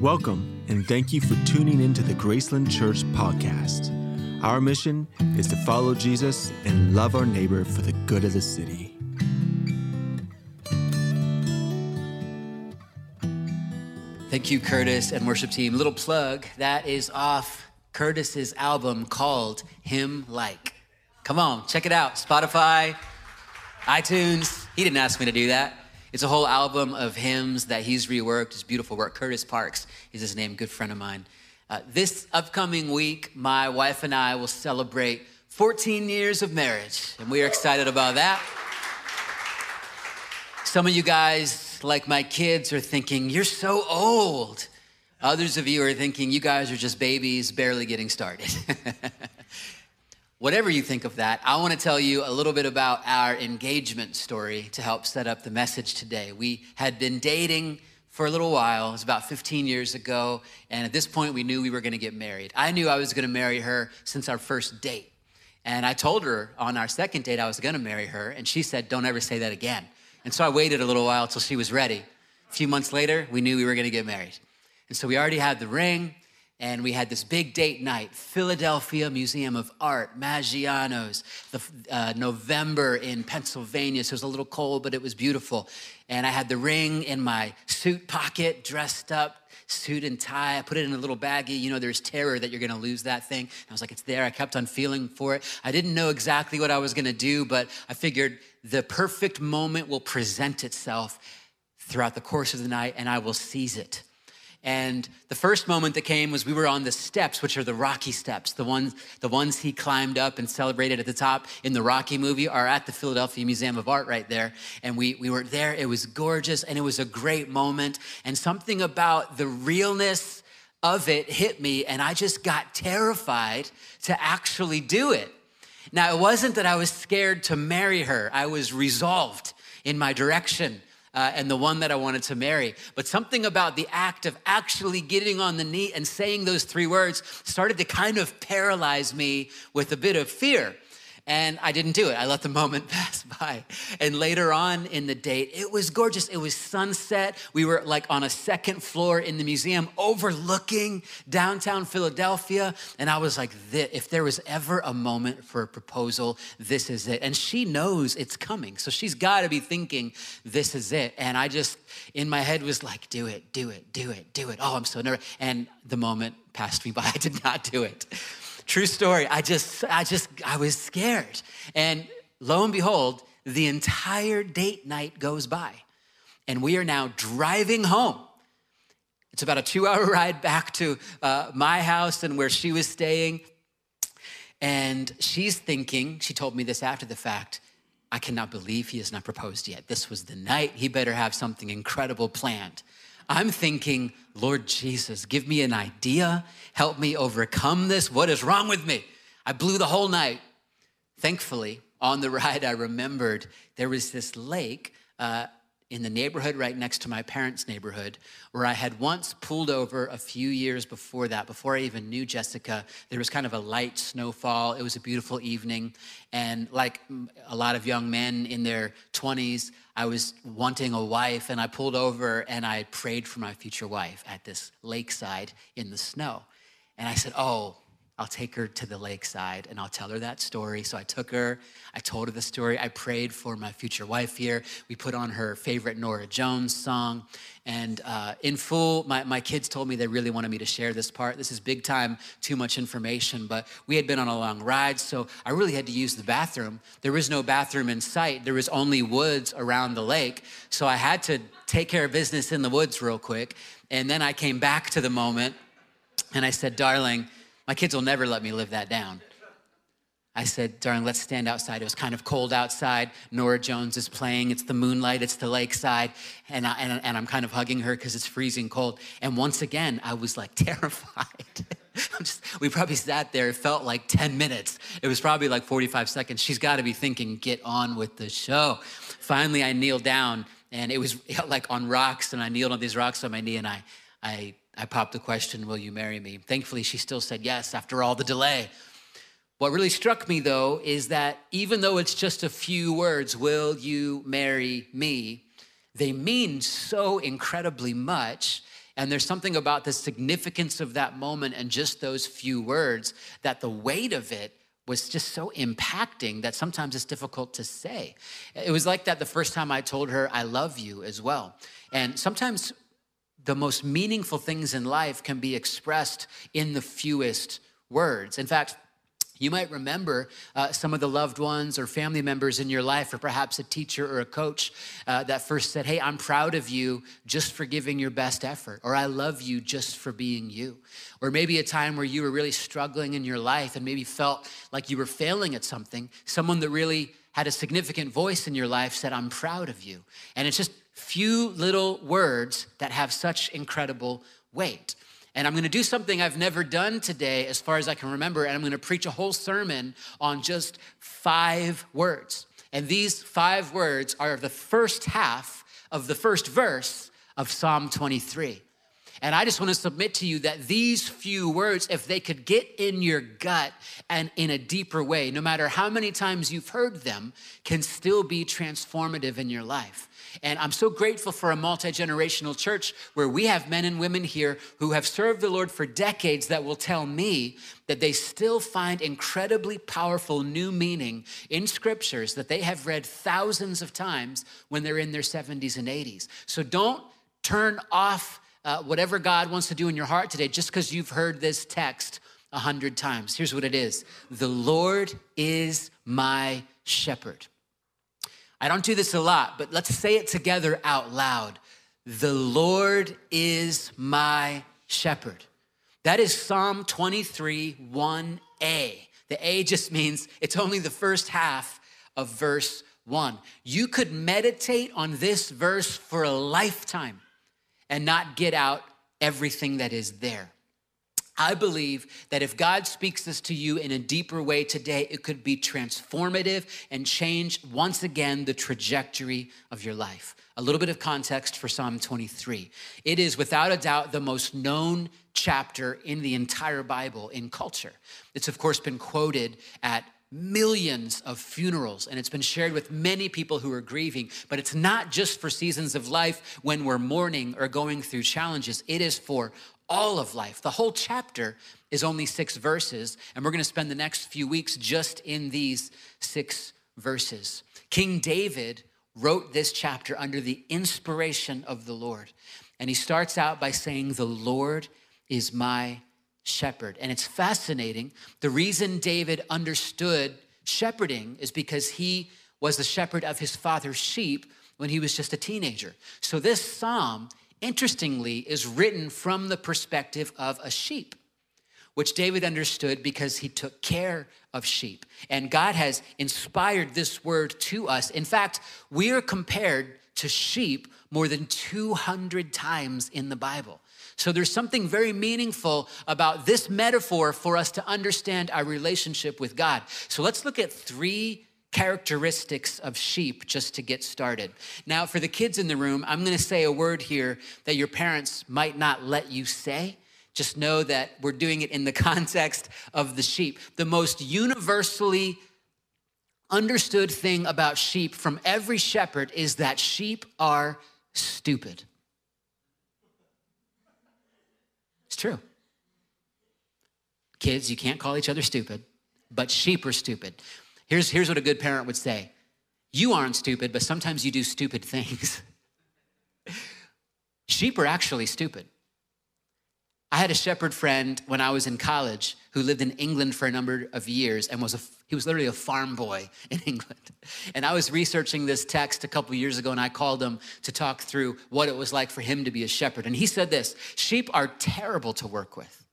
Welcome, and thank you for tuning into the Graceland Church podcast. Our mission is to follow Jesus and love our neighbor for the good of the city. Thank you, Curtis and worship team. Little plug, that is off Curtis's album called Him Like. Come on, check it out. Spotify, iTunes. He didn't ask me to do that. It's a whole album of hymns that he's reworked. It's beautiful work. Curtis Parks is his name, good friend of mine. This upcoming week, my wife and I will celebrate 14 years of marriage, and we are excited about that. Some of you guys, like my kids, are thinking, you're so old. Others of you are thinking, you guys are just babies barely getting started. Whatever you think of that, I want to tell you a little bit about our engagement story to help set up the message today. We had been dating for a little while. It was about 15 years ago, and at this point, we knew we were going to get married. I knew I was going to marry her since our first date, and I told her on our second date I was going to marry her, and she said, don't ever say that again. And so I waited a little while till she was ready. A few months later, we knew we were going to get married, and so we already had the ring. And we had this big date night, Philadelphia Museum of Art, Maggiano's, November in Pennsylvania. So it was a little cold, but it was beautiful. And I had the ring in my suit pocket, dressed up, suit and tie. I put it in a little baggie. You know, there's terror that you're going to lose that thing. And I was like, it's there. I kept on feeling for it. I didn't know exactly what I was going to do, but I figured the perfect moment will present itself throughout the course of the night, and I will seize it. And the first moment that came was we were on the steps, which are the Rocky steps. The ones he climbed up and celebrated at the top in the Rocky movie are at the Philadelphia Museum of Art right there. And we were there. It was gorgeous, and it was a great moment. And something about the realness of it hit me, and I just got terrified to actually do it. Now, it wasn't that I was scared to marry her. I was resolved in my direction. And the one that I wanted to marry. But something about the act of actually getting on the knee and saying those three words started to kind of paralyze me with a bit of fear. And I didn't do it. I let the moment pass by. And later on in the date, it was gorgeous. It was sunset. We were like on a second floor in the museum overlooking downtown Philadelphia. And I was like, if there was ever a moment for a proposal, this is it. And she knows it's coming. So she's got to be thinking, this is it. And I just, in my head was like, do it, do it, do it, do it. Oh, I'm so nervous. And the moment passed me by. I did not do it. True story. I was scared. And lo and behold, the entire date night goes by, and we are now driving home. It's about a 2-hour ride back to my house and where she was staying. And she's thinking, she told me this after the fact, I cannot believe he has not proposed yet. This was the night. He better have something incredible planned. I'm thinking, Lord Jesus, give me an idea. Help me overcome this. What is wrong with me? I blew the whole night. Thankfully, on the ride, I remembered there was this lake in the neighborhood right next to my parents' neighborhood where I had once pulled over a few years before that, before I even knew Jessica. There was kind of a light snowfall. It was a beautiful evening. And like a lot of young men in their 20s, I was wanting a wife, and I pulled over and I prayed for my future wife at this lakeside in the snow. And I said, oh, I'll take her to the lakeside and I'll tell her that story. So I took her, I told her the story. I prayed for my future wife here. We put on her favorite Norah Jones song. And in full, my kids told me they really wanted me to share this part. This is big time, too much information, but we had been on a long ride, so I really had to use the bathroom. There was no bathroom in sight. There was only woods around the lake, so I had to take care of business in the woods real quick. And then I came back to the moment, and I said, darling, my kids will never let me live that down. I said, darling, let's stand outside. It was kind of cold outside. Norah Jones is playing. It's the moonlight. It's the lakeside. And I'm kind of hugging her because it's freezing cold. And once again, I was like terrified. We probably sat there. It felt like 10 minutes. It was probably like 45 seconds. She's got to be thinking, get on with the show. Finally, I kneeled down. And it was like on rocks. And I kneeled on these rocks on my knee. And I popped the question, will you marry me? Thankfully, she still said yes after all the delay. What really struck me, though, is that even though it's just a few words, will you marry me, they mean so incredibly much And there's something about the significance of that moment and just those few words that the weight of it was just so impacting that sometimes it's difficult to say. It was like that the first time I told her I love you as well. And sometimes the most meaningful things in life can be expressed in the fewest words. In fact, you might remember some of the loved ones or family members in your life, or perhaps a teacher or a coach that first said, hey, I'm proud of you just for giving your best effort, or I love you just for being you. Or maybe a time where you were really struggling in your life and maybe felt like you were failing at something, someone that really had a significant voice in your life said, I'm proud of you. And it's just few little words that have such incredible weight. And I'm gonna do something I've never done today as far as I can remember, and I'm gonna preach a whole sermon on just 5 words. And these 5 words are the first half of the first verse of Psalm 23. And I just wanna submit to you that these few words, if they could get in your gut and in a deeper way, no matter how many times you've heard them, can still be transformative in your life. And I'm so grateful for a multi-generational church where we have men and women here who have served the Lord for decades that will tell me that they still find incredibly powerful new meaning in scriptures that they have read thousands of times when they're in their 70s and 80s. So don't turn off whatever God wants to do in your heart today just because you've heard this text 100 times. Here's what it is. The Lord is my shepherd. I don't do this a lot, but let's say it together out loud. The Lord is my shepherd. That is Psalm 23, 1a. The A just means it's only the first half of verse 1. You could meditate on this verse for a lifetime and not get out everything that is there. I believe that if God speaks this to you in a deeper way today, it could be transformative and change, once again, the trajectory of your life. A little bit of context for Psalm 23. It is, without a doubt, the most known chapter in the entire Bible in culture. It's, of course, been quoted at millions of funerals, and it's been shared with many people who are grieving, but it's not just for seasons of life when we're mourning or going through challenges. It is for all of life. The whole chapter is only 6 verses, and we're going to spend the next few weeks just in these 6 verses. King David wrote this chapter under the inspiration of the Lord, and he starts out by saying, the Lord is my shepherd. And it's fascinating. The reason David understood shepherding is because he was the shepherd of his father's sheep when he was just a teenager. So this psalm, interestingly, is written from the perspective of a sheep, which David understood because he took care of sheep. And God has inspired this word to us. In fact, we are compared to sheep more than 200 times in the Bible. So there's something very meaningful about this metaphor for us to understand our relationship with God. So let's look at 3 characteristics of sheep just to get started. Now, for the kids in the room, I'm gonna say a word here that your parents might not let you say. Just know that we're doing it in the context of the sheep. The most universally understood thing about sheep from every shepherd is that sheep are stupid. It's true. Kids, you can't call each other stupid, but sheep are stupid. Here's what a good parent would say. You aren't stupid, but sometimes you do stupid things. Sheep are actually stupid. I had a shepherd friend when I was in college who lived in England for a number of years and he was literally a farm boy in England. And I was researching this text a couple years ago, and I called him to talk through what it was like for him to be a shepherd. And he said this, sheep are terrible to work with.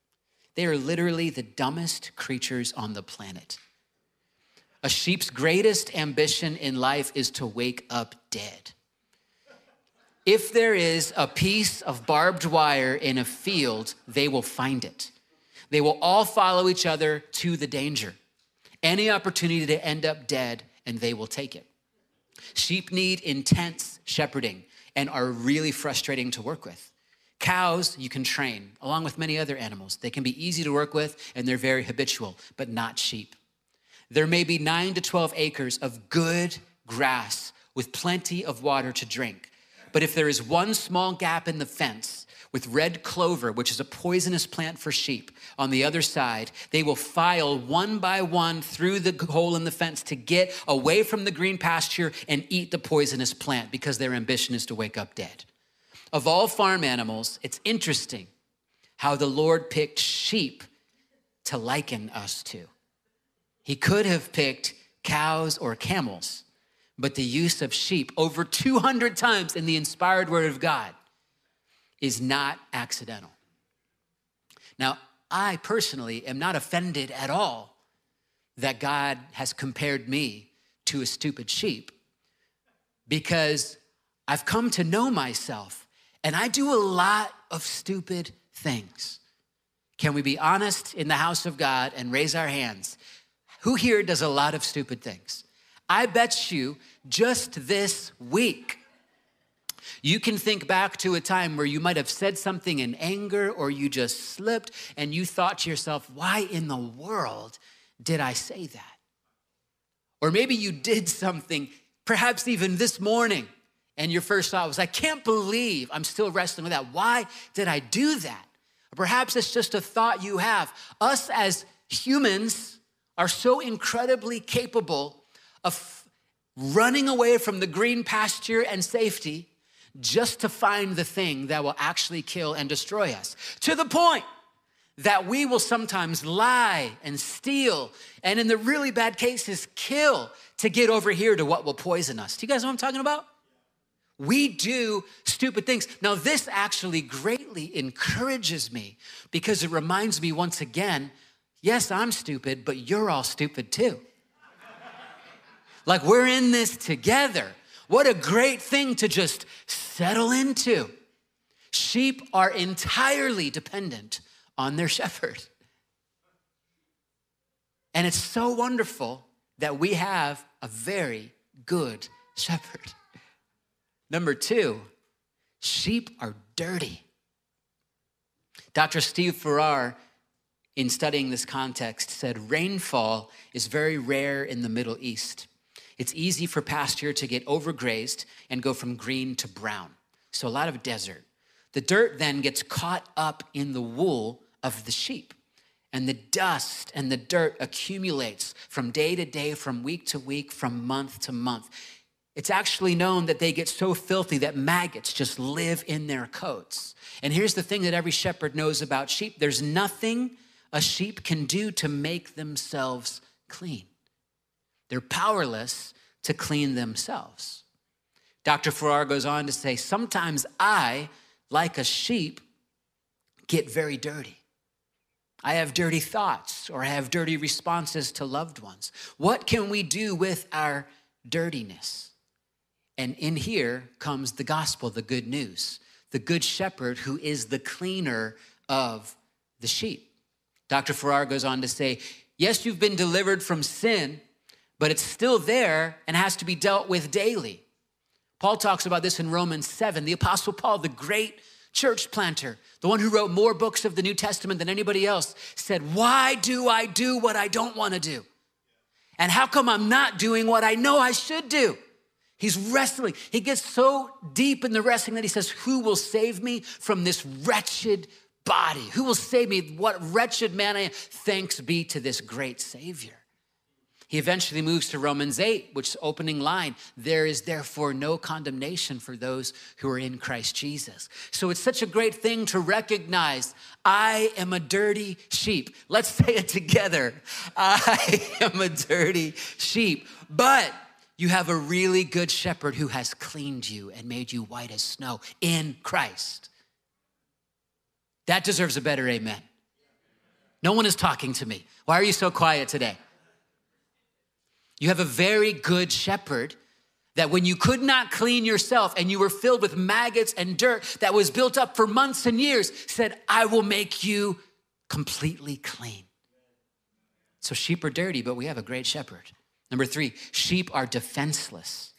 They are literally the dumbest creatures on the planet. A sheep's greatest ambition in life is to wake up dead. If there is a piece of barbed wire in a field, they will find it. They will all follow each other to the danger. Any opportunity to end up dead, and they will take it. Sheep need intense shepherding and are really frustrating to work with. Cows, you can train, along with many other animals. They can be easy to work with, and they're very habitual, but not sheep. There may be 9 to 12 acres of good grass with plenty of water to drink. But if there is one small gap in the fence with red clover, which is a poisonous plant for sheep, on the other side. They will file one by one through the hole in the fence to get away from the green pasture and eat the poisonous plant because their ambition is to wake up dead. Of all farm animals, it's interesting how the Lord picked sheep to liken us to. He could have picked cows or camels, but the use of sheep over 200 times in the inspired word of God is not accidental. Now, I personally am not offended at all that God has compared me to a stupid sheep, because I've come to know myself and I do a lot of stupid things. Can we be honest in the house of God and raise our hands? Who here does a lot of stupid things? I bet you just this week, you can think back to a time where you might have said something in anger or you just slipped and you thought to yourself, why in the world did I say that? Or maybe you did something, perhaps even this morning, and your first thought was, I can't believe I'm still wrestling with that. Why did I do that? Or perhaps it's just a thought you have. Us as humans are so incredibly capable of running away from the green pasture and safety just to find the thing that will actually kill and destroy us, to the point that we will sometimes lie and steal, and in the really bad cases, kill to get over here to what will poison us. Do you guys know what I'm talking about? We do stupid things. Now, this actually greatly encourages me because it reminds me once again, yes, I'm stupid, but you're all stupid too. Like, we're in this together. What a great thing to just settle into. Sheep are entirely dependent on their shepherd. And it's so wonderful that we have a very good shepherd. Number two, sheep are dirty. Dr. Steve Farrar, in studying this context, said rainfall is very rare in the Middle East. It's easy for pasture to get overgrazed and go from green to brown. So a lot of desert. The dirt then gets caught up in the wool of the sheep, and the dust and the dirt accumulates from day to day, from week to week, from month to month. It's actually known that they get so filthy that maggots just live in their coats. And here's the thing that every shepherd knows about sheep. There's nothing a sheep can do to make themselves clean. They're powerless to clean themselves. Dr. Farrar goes on to say, sometimes I, like a sheep, get very dirty. I have dirty thoughts, or I have dirty responses to loved ones. What can we do with our dirtiness? And in here comes the gospel, the good news, the good shepherd who is the cleaner of the sheep. Dr. Farrar goes on to say, yes, you've been delivered from sin, but it's still there and has to be dealt with daily. Paul talks about this in Romans 7. The Apostle Paul, the great church planter, the one who wrote more books of the New Testament than anybody else, said, why do I do what I don't want to do? And how come I'm not doing what I know I should do? He's wrestling. He gets so deep in the wrestling that he says, who will save me from this wretched body? Who will save me? What wretched man I am. Thanks be to this great Savior. He eventually moves to Romans 8, which is opening line, there is therefore no condemnation for those who are in Christ Jesus. So it's such a great thing to recognize, I am a dirty sheep. Let's say it together. I am a dirty sheep, but you have a really good shepherd who has cleaned you and made you white as snow in Christ. That deserves a better amen. No one is talking to me. Why are you so quiet today? You have a very good shepherd that when you could not clean yourself and you were filled with maggots and dirt that was built up for months and years, said, I will make you completely clean. So sheep are dirty, but we have a great shepherd. Number three, sheep are defenseless.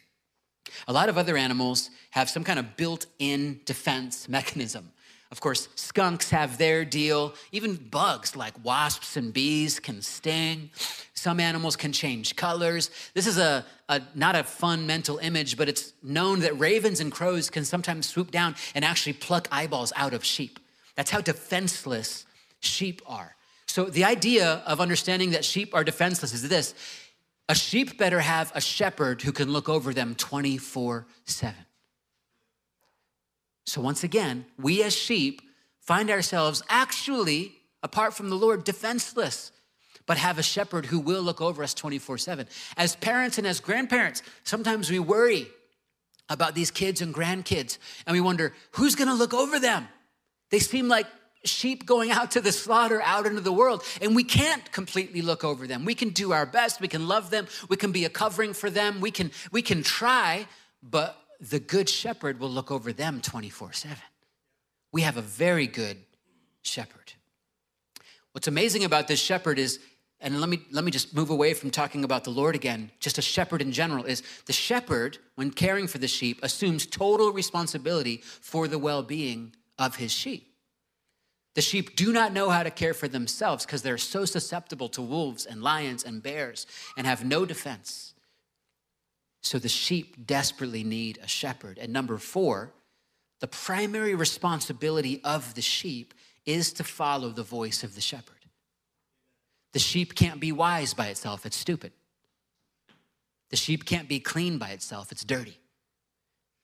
A lot of other animals have some kind of built-in defense mechanism. Of course, skunks have their deal. Even bugs like wasps and bees can sting. Some animals can change colors. This is not a fun mental image, but it's known that ravens and crows can sometimes swoop down and actually pluck eyeballs out of sheep. That's how defenseless sheep are. So the idea of understanding that sheep are defenseless is this: a sheep better have a shepherd who can look over them 24/7. So once again, we as sheep find ourselves actually, apart from the Lord, defenseless, but have a shepherd who will look over us 24/7. As parents and as grandparents, sometimes we worry about these kids and grandkids, and we wonder, who's gonna look over them? They seem like sheep going out to the slaughter, out into the world, and we can't completely look over them. We can do our best, we can love them, we can be a covering for them, we can try, but the good shepherd will look over them 24/7. We have a very good shepherd. What's amazing about this shepherd is, and let me just move away from talking about the Lord again, just a shepherd in general, is the shepherd, when caring for the sheep, assumes total responsibility for the well-being of his sheep. The sheep do not know how to care for themselves because they're so susceptible to wolves and lions and bears and have no defense. So the sheep desperately need a shepherd. And number four, the primary responsibility of the sheep is to follow the voice of the shepherd. The sheep can't be wise by itself, it's stupid. The sheep can't be clean by itself, it's dirty.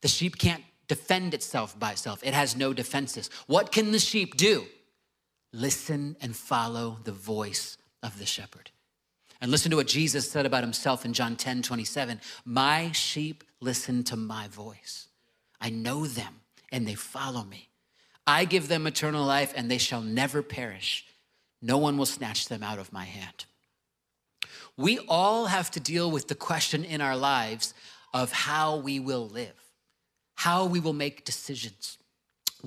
The sheep can't defend itself by itself, it has no defenses. What can the sheep do? Listen and follow the voice of the shepherd. And listen to what Jesus said about himself in John 10, 27. My sheep listen to my voice. I know them and they follow me. I give them eternal life and they shall never perish. No one will snatch them out of my hand. We all have to deal with the question in our lives of how we will live, how we will make decisions.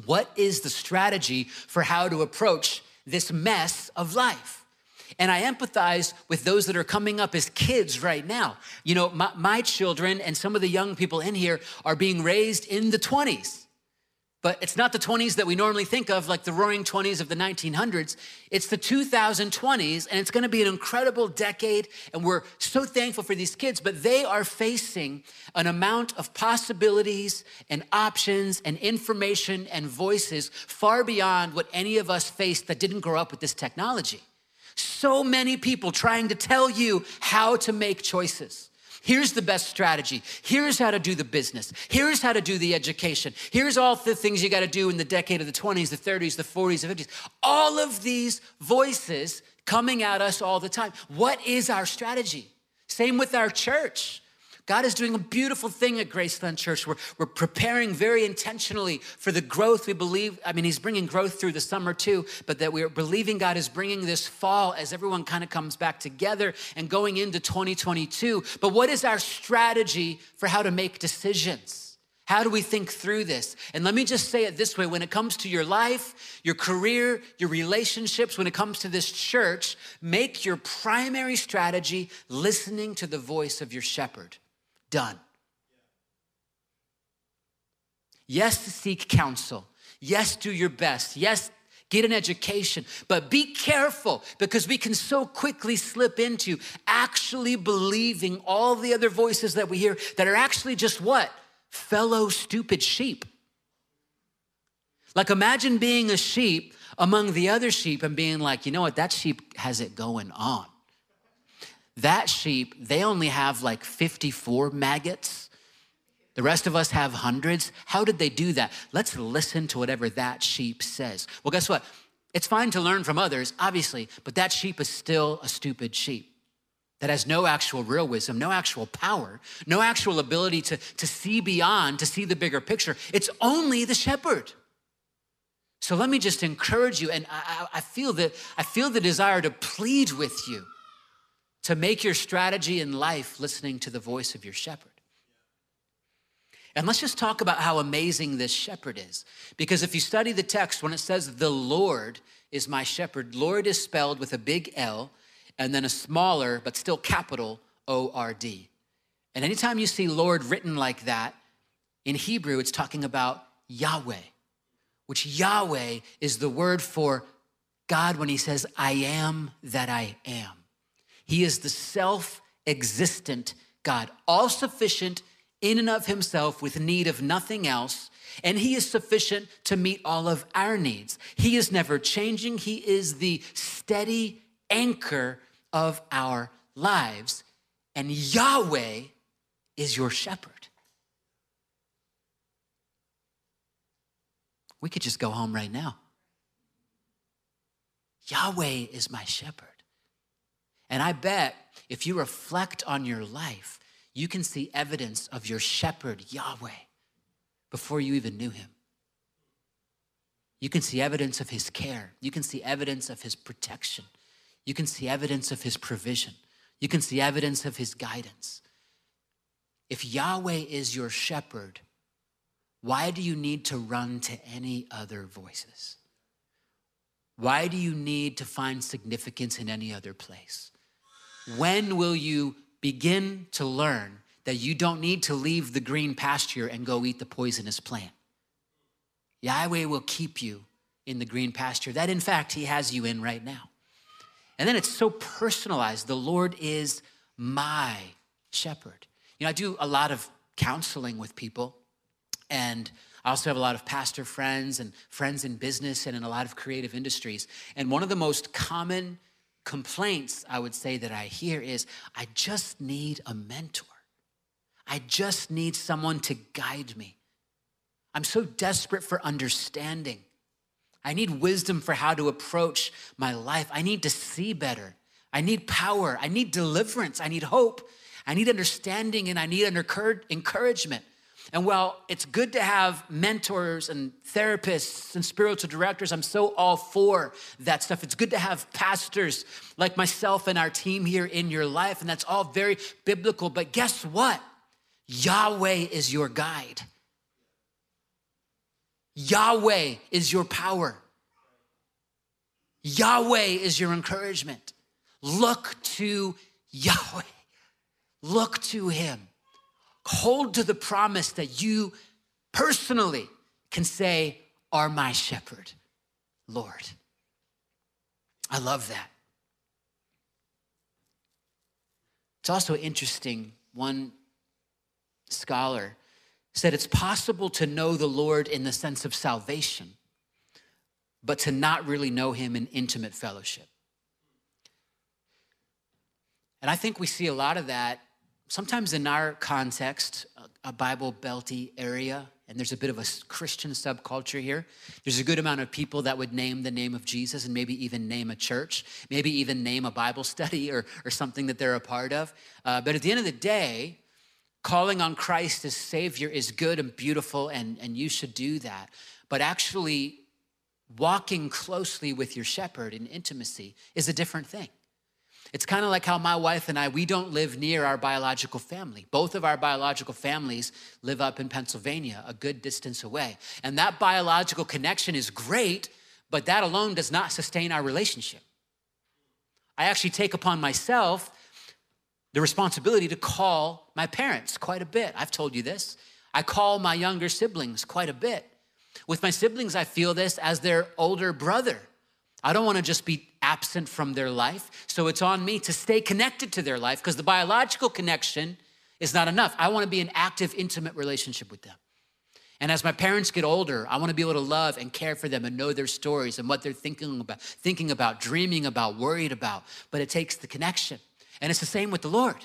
What is the strategy for how to approach this mess of life? And I empathize with those that are coming up as kids right now. You know, my children and some of the young people in here are being raised in the 20s. But it's not the 20s that we normally think of, like the roaring 20s of the 1900s. It's the 2020s, and it's gonna be an incredible decade, and we're so thankful for these kids, but they are facing an amount of possibilities and options and information and voices far beyond what any of us faced that didn't grow up with this technology. So many people trying to tell you how to make choices. Here's the best strategy. Here's how to do the business. Here's how to do the education. Here's all the things you gotta do in the decade of the 20s, the 30s, the 40s, the 50s. All of these voices coming at us all the time. What is our strategy? Same with our church. God is doing a beautiful thing at Graceland Church. We're preparing very intentionally for the growth we believe. I mean, he's bringing growth through the summer too, but that we're believing God is bringing this fall as everyone kind of comes back together and going into 2022. But what is our strategy for how to make decisions? How do we think through this? And let me just say it this way, when it comes to your life, your career, your relationships, when it comes to this church, make your primary strategy listening to the voice of your shepherd. Done. Yes, seek counsel. Yes, do your best. Yes, get an education, but be careful because we can so quickly slip into actually believing all the other voices that we hear that are actually just what? Fellow stupid sheep. Like imagine being a sheep among the other sheep and being like, you know what, that sheep has it going on. That sheep, they only have like 54 maggots. The rest of us have hundreds. How did they do that? Let's listen to whatever that sheep says. Well, guess what? It's fine to learn from others, obviously, but that sheep is still a stupid sheep that has no actual real wisdom, no actual power, no actual ability to see beyond, to see the bigger picture. It's only the shepherd. So let me just encourage you, and I feel the desire to plead with you to make your strategy in life listening to the voice of your shepherd. And let's just talk about how amazing this shepherd is. Because if you study the text, when it says, the Lord is my shepherd, Lord is spelled with a big L and then a smaller, but still capital O-R-D. And anytime you see Lord written like that, in Hebrew, it's talking about Yahweh which Yahweh is the word for God when he says, I am that I am. He is the self-existent God, all-sufficient in and of himself with need of nothing else, and he is sufficient to meet all of our needs. He is never changing. He is the steady anchor of our lives, and Yahweh is your shepherd. We could just go home right now. Yahweh is my shepherd. And I bet if you reflect on your life, you can see evidence of your shepherd, Yahweh, before you even knew him. You can see evidence of his care. You can see evidence of his protection. You can see evidence of his provision. You can see evidence of his guidance. If Yahweh is your shepherd, why do you need to run to any other voices? Why do you need to find significance in any other place? When will you begin to learn that you don't need to leave the green pasture and go eat the poisonous plant? Yahweh will keep you in the green pasture that, in fact, he has you in right now. And then it's so personalized. The Lord is my shepherd. You know, I do a lot of counseling with people, and I also have a lot of pastor friends and friends in business and in a lot of creative industries. And one of the most common complaints I would say that I hear is, I just need a mentor. I just need someone to guide me. I'm so desperate for understanding. I need wisdom for how to approach my life. I need to see better. I need power. I need deliverance. I need hope. I need understanding, and I need encouragement. And while it's good to have mentors and therapists and spiritual directors, I'm so all for that stuff. It's good to have pastors like myself and our team here in your life, and that's all very biblical. But guess what? Yahweh is your guide. Yahweh is your power. Yahweh is your encouragement. Look to Yahweh. Look to him. Hold to the promise that you personally can say are my shepherd, Lord. I love that. It's also interesting. One scholar said it's possible to know the Lord in the sense of salvation, but to not really know him in intimate fellowship. And I think we see a lot of that sometimes in our context, a Bible Belty area, and there's a bit of a Christian subculture here. There's a good amount of people that would name the name of Jesus and maybe even name a church, maybe even name a Bible study or something that they're a part of. But at the end of the day, calling on Christ as Savior is good and beautiful, and you should do that. But actually walking closely with your shepherd in intimacy is a different thing. It's kind of like how my wife and I, we don't live near our biological family. Both of our biological families live up in Pennsylvania, a good distance away. And that biological connection is great, but that alone does not sustain our relationship. I actually take upon myself the responsibility to call my parents quite a bit. I've told you this. I call my younger siblings quite a bit. With my siblings, I feel this as their older brother. I don't want to just be absent from their life, so it's on me to stay connected to their life because the biological connection is not enough. I want to be in active, intimate relationship with them. And as my parents get older, I want to be able to love and care for them and know their stories and what they're thinking about, dreaming about, worried about, but it takes the connection. And it's the same with the Lord.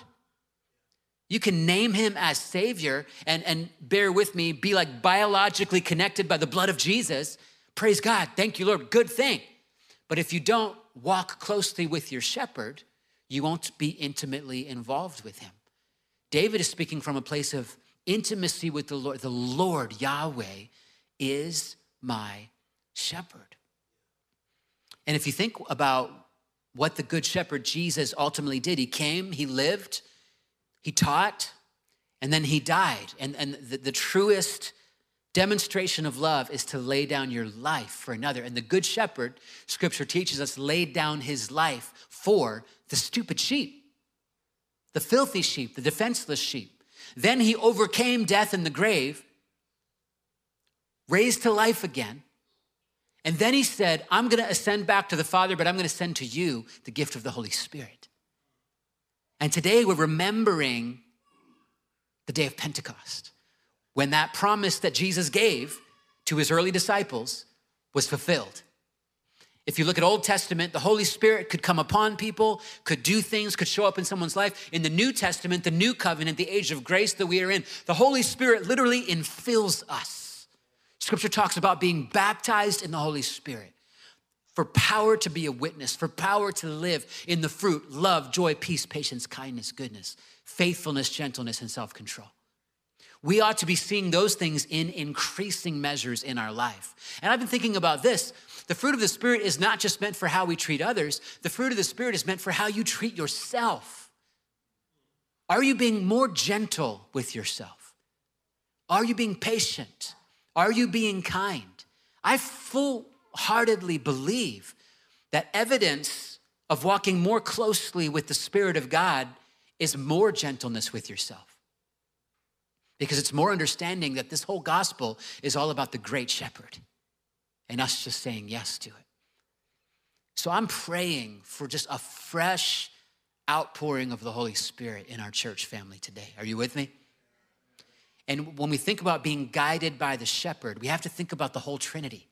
You can name him as Savior and bear with me, be like biologically connected by the blood of Jesus. Praise God. Thank you, Lord. Good thing. But if you don't walk closely with your shepherd, you won't be intimately involved with him. David is speaking from a place of intimacy with the Lord. The Lord, Yahweh, is my shepherd. And if you think about what the good shepherd Jesus ultimately did, he came, he lived, he taught, and then he died. And the truest demonstration of love is to lay down your life for another. And the good shepherd, scripture teaches us, laid down his life for the stupid sheep, the filthy sheep, the defenseless sheep. Then he overcame death in the grave, raised to life again, And then he said, I'm going to ascend back to the Father, but I'm going to send to you the gift of the Holy Spirit. And today we're remembering the day of Pentecost, when that promise that Jesus gave to his early disciples was fulfilled. If you look at Old Testament, the Holy Spirit could come upon people, could do things, could show up in someone's life. In the New Testament, the new covenant, the age of grace that we are in, the Holy Spirit literally infills us. Scripture talks about being baptized in the Holy Spirit for power to be a witness, for power to live in the fruit, love, joy, peace, patience, kindness, goodness, faithfulness, gentleness, and self-control. We ought to be seeing those things in increasing measures in our life. And I've been thinking about this. The fruit of the Spirit is not just meant for how we treat others. The fruit of the Spirit is meant for how you treat yourself. Are you being more gentle with yourself? Are you being patient? Are you being kind? I full-heartedly believe that evidence of walking more closely with the Spirit of God is more gentleness with yourself, because it's more understanding that this whole gospel is all about the great shepherd and us just saying yes to it. So I'm praying for just a fresh outpouring of the Holy Spirit in our church family today. Are you with me? And when we think about being guided by the shepherd, we have to think about the whole Trinity.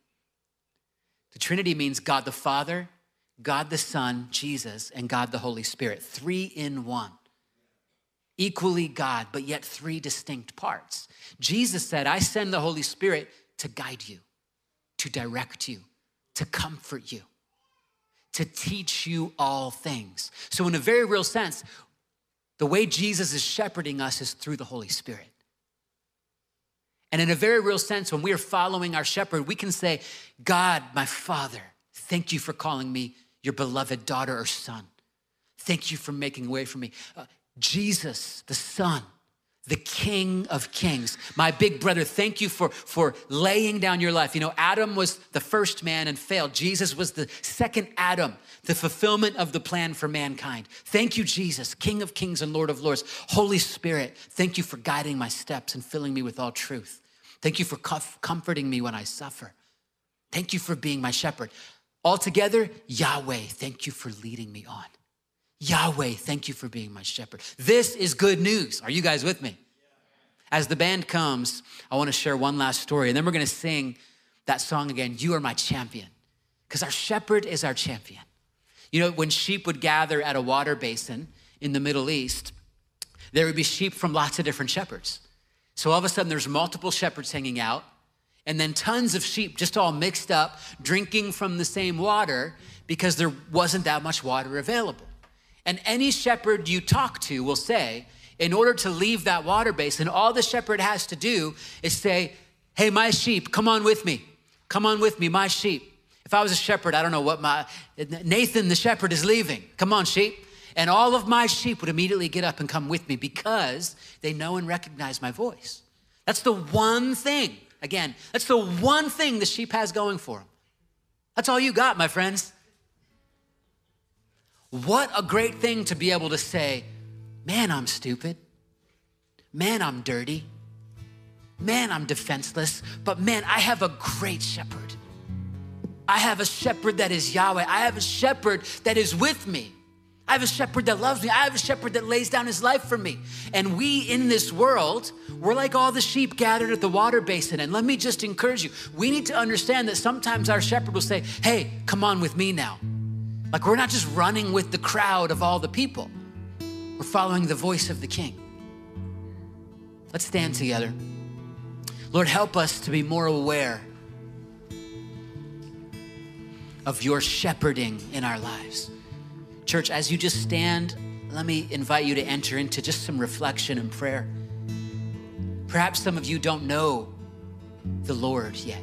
The Trinity means God the Father, God the Son, Jesus, and God the Holy Spirit, three in one. Equally God, but yet three distinct parts. Jesus said, I send the Holy Spirit to guide you, to direct you, to comfort you, to teach you all things. So in a very real sense, the way Jesus is shepherding us is through the Holy Spirit. And in a very real sense, when we are following our shepherd, we can say, God, my Father, thank you for calling me your beloved daughter or son. Thank you for making way for me. Jesus, the Son, the King of Kings. My big brother, thank you for laying down your life. You know, Adam was the first man and failed. Jesus was the second Adam, the fulfillment of the plan for mankind. Thank you, Jesus, King of Kings and Lord of Lords. Holy Spirit, thank you for guiding my steps and filling me with all truth. Thank you for comforting me when I suffer. Thank you for being my shepherd. Altogether, Yahweh, thank you for leading me on. Yahweh, thank you for being my shepherd. This is good news. Are you guys with me? As the band comes, I want to share one last story, and then we're going to sing that song again, You Are My Champion, because our shepherd is our champion. You know, when sheep would gather at a water basin in the Middle East, there would be sheep from lots of different shepherds. So all of a sudden, there's multiple shepherds hanging out, and then tons of sheep just all mixed up, drinking from the same water because there wasn't that much water available. And any shepherd you talk to will say, in order to leave that water basin, all the shepherd has to do is say, hey, my sheep, come on with me. Come on with me, my sheep. If I was a shepherd, I don't know what Nathan the shepherd is leaving. Come on, sheep. And all of my sheep would immediately get up and come with me because they know and recognize my voice. That's the one thing, again, that's the one thing the sheep has going for them. That's all you got, my friends. What a great thing to be able to say, man, I'm stupid. Man, I'm dirty. Man, I'm defenseless. But man, I have a great shepherd. I have a shepherd that is Yahweh. I have a shepherd that is with me. I have a shepherd that loves me. I have a shepherd that lays down his life for me. And we in this world, we're like all the sheep gathered at the water basin. And let me just encourage you, we need to understand that sometimes our shepherd will say, hey, come on with me now. Like we're not just running with the crowd of all the people. We're following the voice of the King. Let's stand together. Lord, help us to be more aware of your shepherding in our lives. Church, as you just stand, let me invite you to enter into just some reflection and prayer. Perhaps some of you don't know the Lord yet.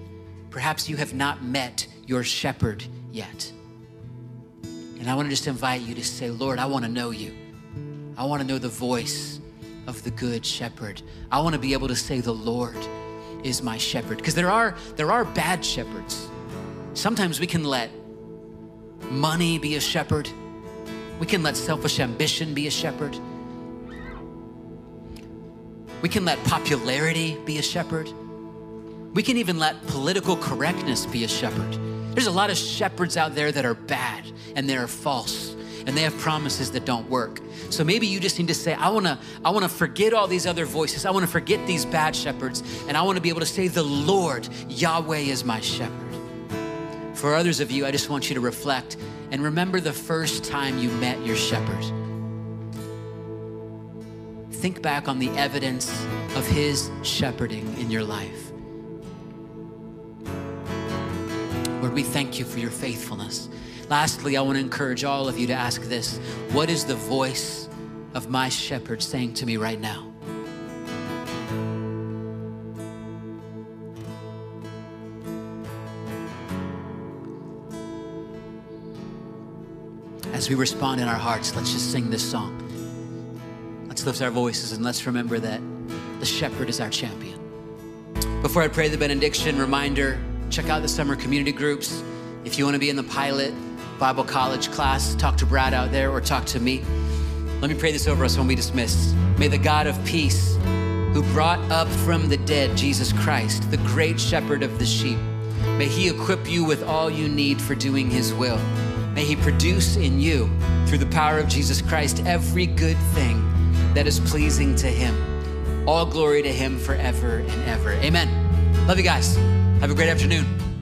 Perhaps you have not met your shepherd yet. And I want to just invite you to say, Lord, I want to know you. I want to know the voice of the good shepherd. I want to be able to say the Lord is my shepherd. Because there are bad shepherds. Sometimes we can let money be a shepherd. We can let selfish ambition be a shepherd. We can let popularity be a shepherd. We can even let political correctness be a shepherd. There's a lot of shepherds out there that are bad and they're false and they have promises that don't work. So maybe you just need to say, I wanna forget all these other voices. I wanna forget these bad shepherds, and I wanna be able to say, the Lord, Yahweh, is my shepherd. For others of you, I just want you to reflect and remember the first time you met your shepherd. Think back on the evidence of his shepherding in your life. Lord, we thank you for your faithfulness. Lastly, I want to encourage all of you to ask this: what is the voice of my shepherd saying to me right now? As we respond in our hearts, let's just sing this song. Let's lift our voices and let's remember that the shepherd is our champion. Before I pray the benediction, reminder, check out the summer community groups. If you want to be in the Pilot Bible College class, talk to Brad out there or talk to me. Let me pray this over us when we dismiss. May the God of peace, who brought up from the dead Jesus Christ, the great shepherd of the sheep, may he equip you with all you need for doing his will. May he produce in you, through the power of Jesus Christ, every good thing that is pleasing to him. All glory to him forever and ever. Amen. Love you guys. Have a great afternoon.